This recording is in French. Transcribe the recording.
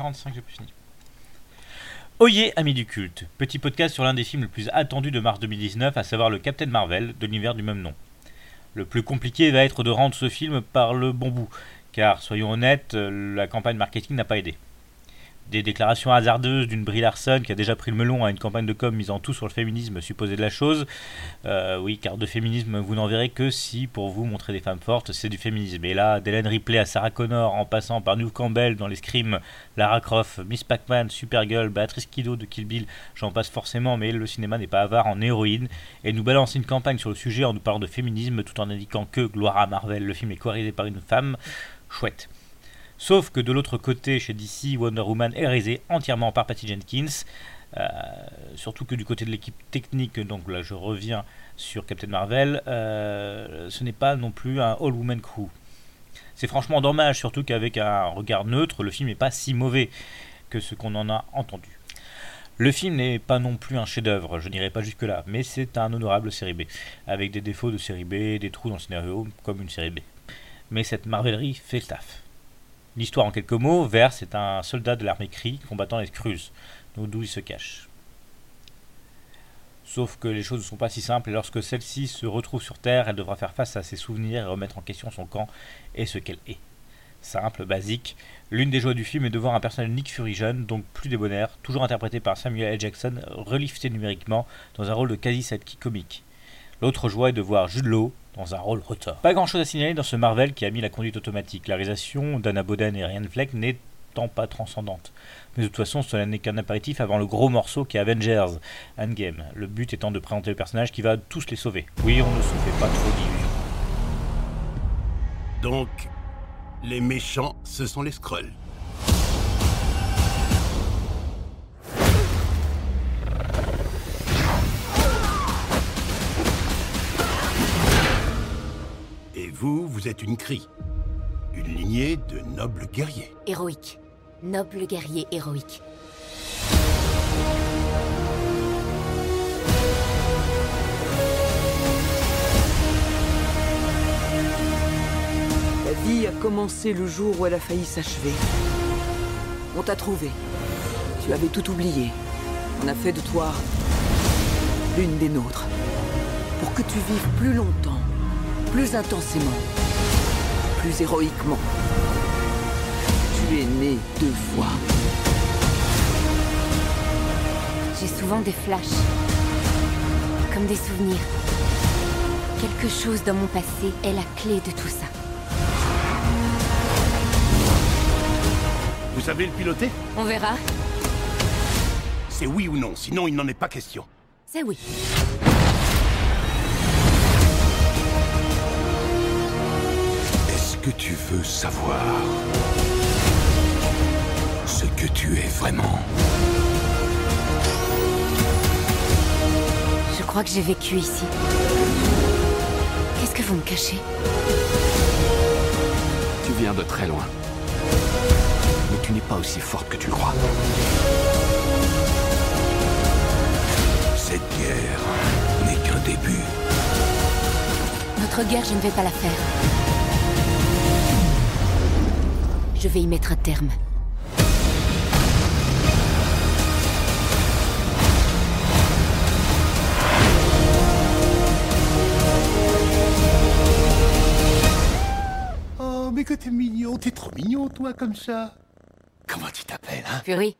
45, j'ai plus fini. Oyez, amis du culte, petit podcast sur l'un des films le plus attendu de mars 2019, à savoir le Captain Marvel, de l'univers du même nom. Le plus compliqué va être de rendre ce film par le bon bout, car soyons honnêtes, la campagne marketing n'a pas aidé. Des déclarations hasardeuses d'une Brie Larson qui a déjà pris le melon à une campagne de com mise en tout sur le féminisme supposé de la chose. Oui, car de féminisme, vous n'en verrez que si, pour vous, montrer des femmes fortes, c'est du féminisme. Et là, d'Hélène Ripley à Sarah Connor, en passant par New Campbell dans les Scream, Lara Croft, Miss Pac-Man, Supergirl, Beatrice Kiddo de Kill Bill, j'en passe forcément, mais le cinéma n'est pas avare en héroïne, et nous balance une campagne sur le sujet en nous parlant de féminisme tout en indiquant que, gloire à Marvel, le film est co-réalisé par une femme. Chouette. Sauf que de l'autre côté, chez DC, Wonder Woman est réalisée entièrement par Patty Jenkins. Surtout que du côté de l'équipe technique, donc là je reviens sur Captain Marvel, ce n'est pas non plus un all-woman crew. C'est franchement dommage, surtout qu'avec un regard neutre, le film n'est pas si mauvais que ce qu'on en a entendu. Le film n'est pas non plus un chef-d'œuvre, je n'irai pas jusque-là, mais c'est un honorable série B, avec des défauts de série B, des trous dans le scénario, comme une série B. Mais cette Marvelerie fait le taf. L'histoire en quelques mots, Vers est un soldat de l'armée Kree combattant les Skrulls, d'où il se cache. Sauf que les choses ne sont pas si simples, et lorsque celle-ci se retrouve sur Terre, elle devra faire face à ses souvenirs et remettre en question son camp et ce qu'elle est. Simple, basique, l'une des joies du film est de voir un personnage Nick Fury jeune, donc plus débonnaire, toujours interprété par Samuel L. Jackson, relifté numériquement dans un rôle de quasi-sidekick comique. L'autre joie est de voir Jude Law dans un rôle retors. Pas grand chose à signaler dans ce Marvel qui a mis la conduite automatique. La réalisation d'Anna Boden et Ryan Fleck n'étant pas transcendante. Mais de toute façon, cela n'est qu'un apéritif avant le gros morceau qui est Avengers, Endgame. Le but étant de présenter le personnage qui va tous les sauver. Oui, on ne se fait pas trop d'illusions. Donc, les méchants, ce sont les Skrulls. Vous êtes une Kree, une lignée de nobles guerriers. Héroïque. Noble guerrier héroïque. La vie a commencé le jour où elle a failli s'achever. On t'a trouvé. Tu avais tout oublié. On a fait de toi l'une des nôtres. Pour que tu vives plus longtemps, plus intensément, plus héroïquement. Tu es né 2 fois. J'ai souvent des flashs, comme des souvenirs. Quelque chose dans mon passé est la clé de tout ça. Vous savez le piloter ? On verra. C'est oui ou non, sinon il n'en est pas question. C'est oui. Que tu veux savoir ce que tu es vraiment. Je crois que j'ai vécu ici. Qu'est-ce que vous me cachez ? Tu viens de très loin. Mais tu n'es pas aussi forte que tu le crois. Cette guerre n'est qu'un début. Notre guerre, je ne vais pas la faire. Je vais y mettre un terme. Oh, mais que t'es mignon, t'es trop mignon, toi, comme ça. Comment tu t'appelles, hein ? Fury.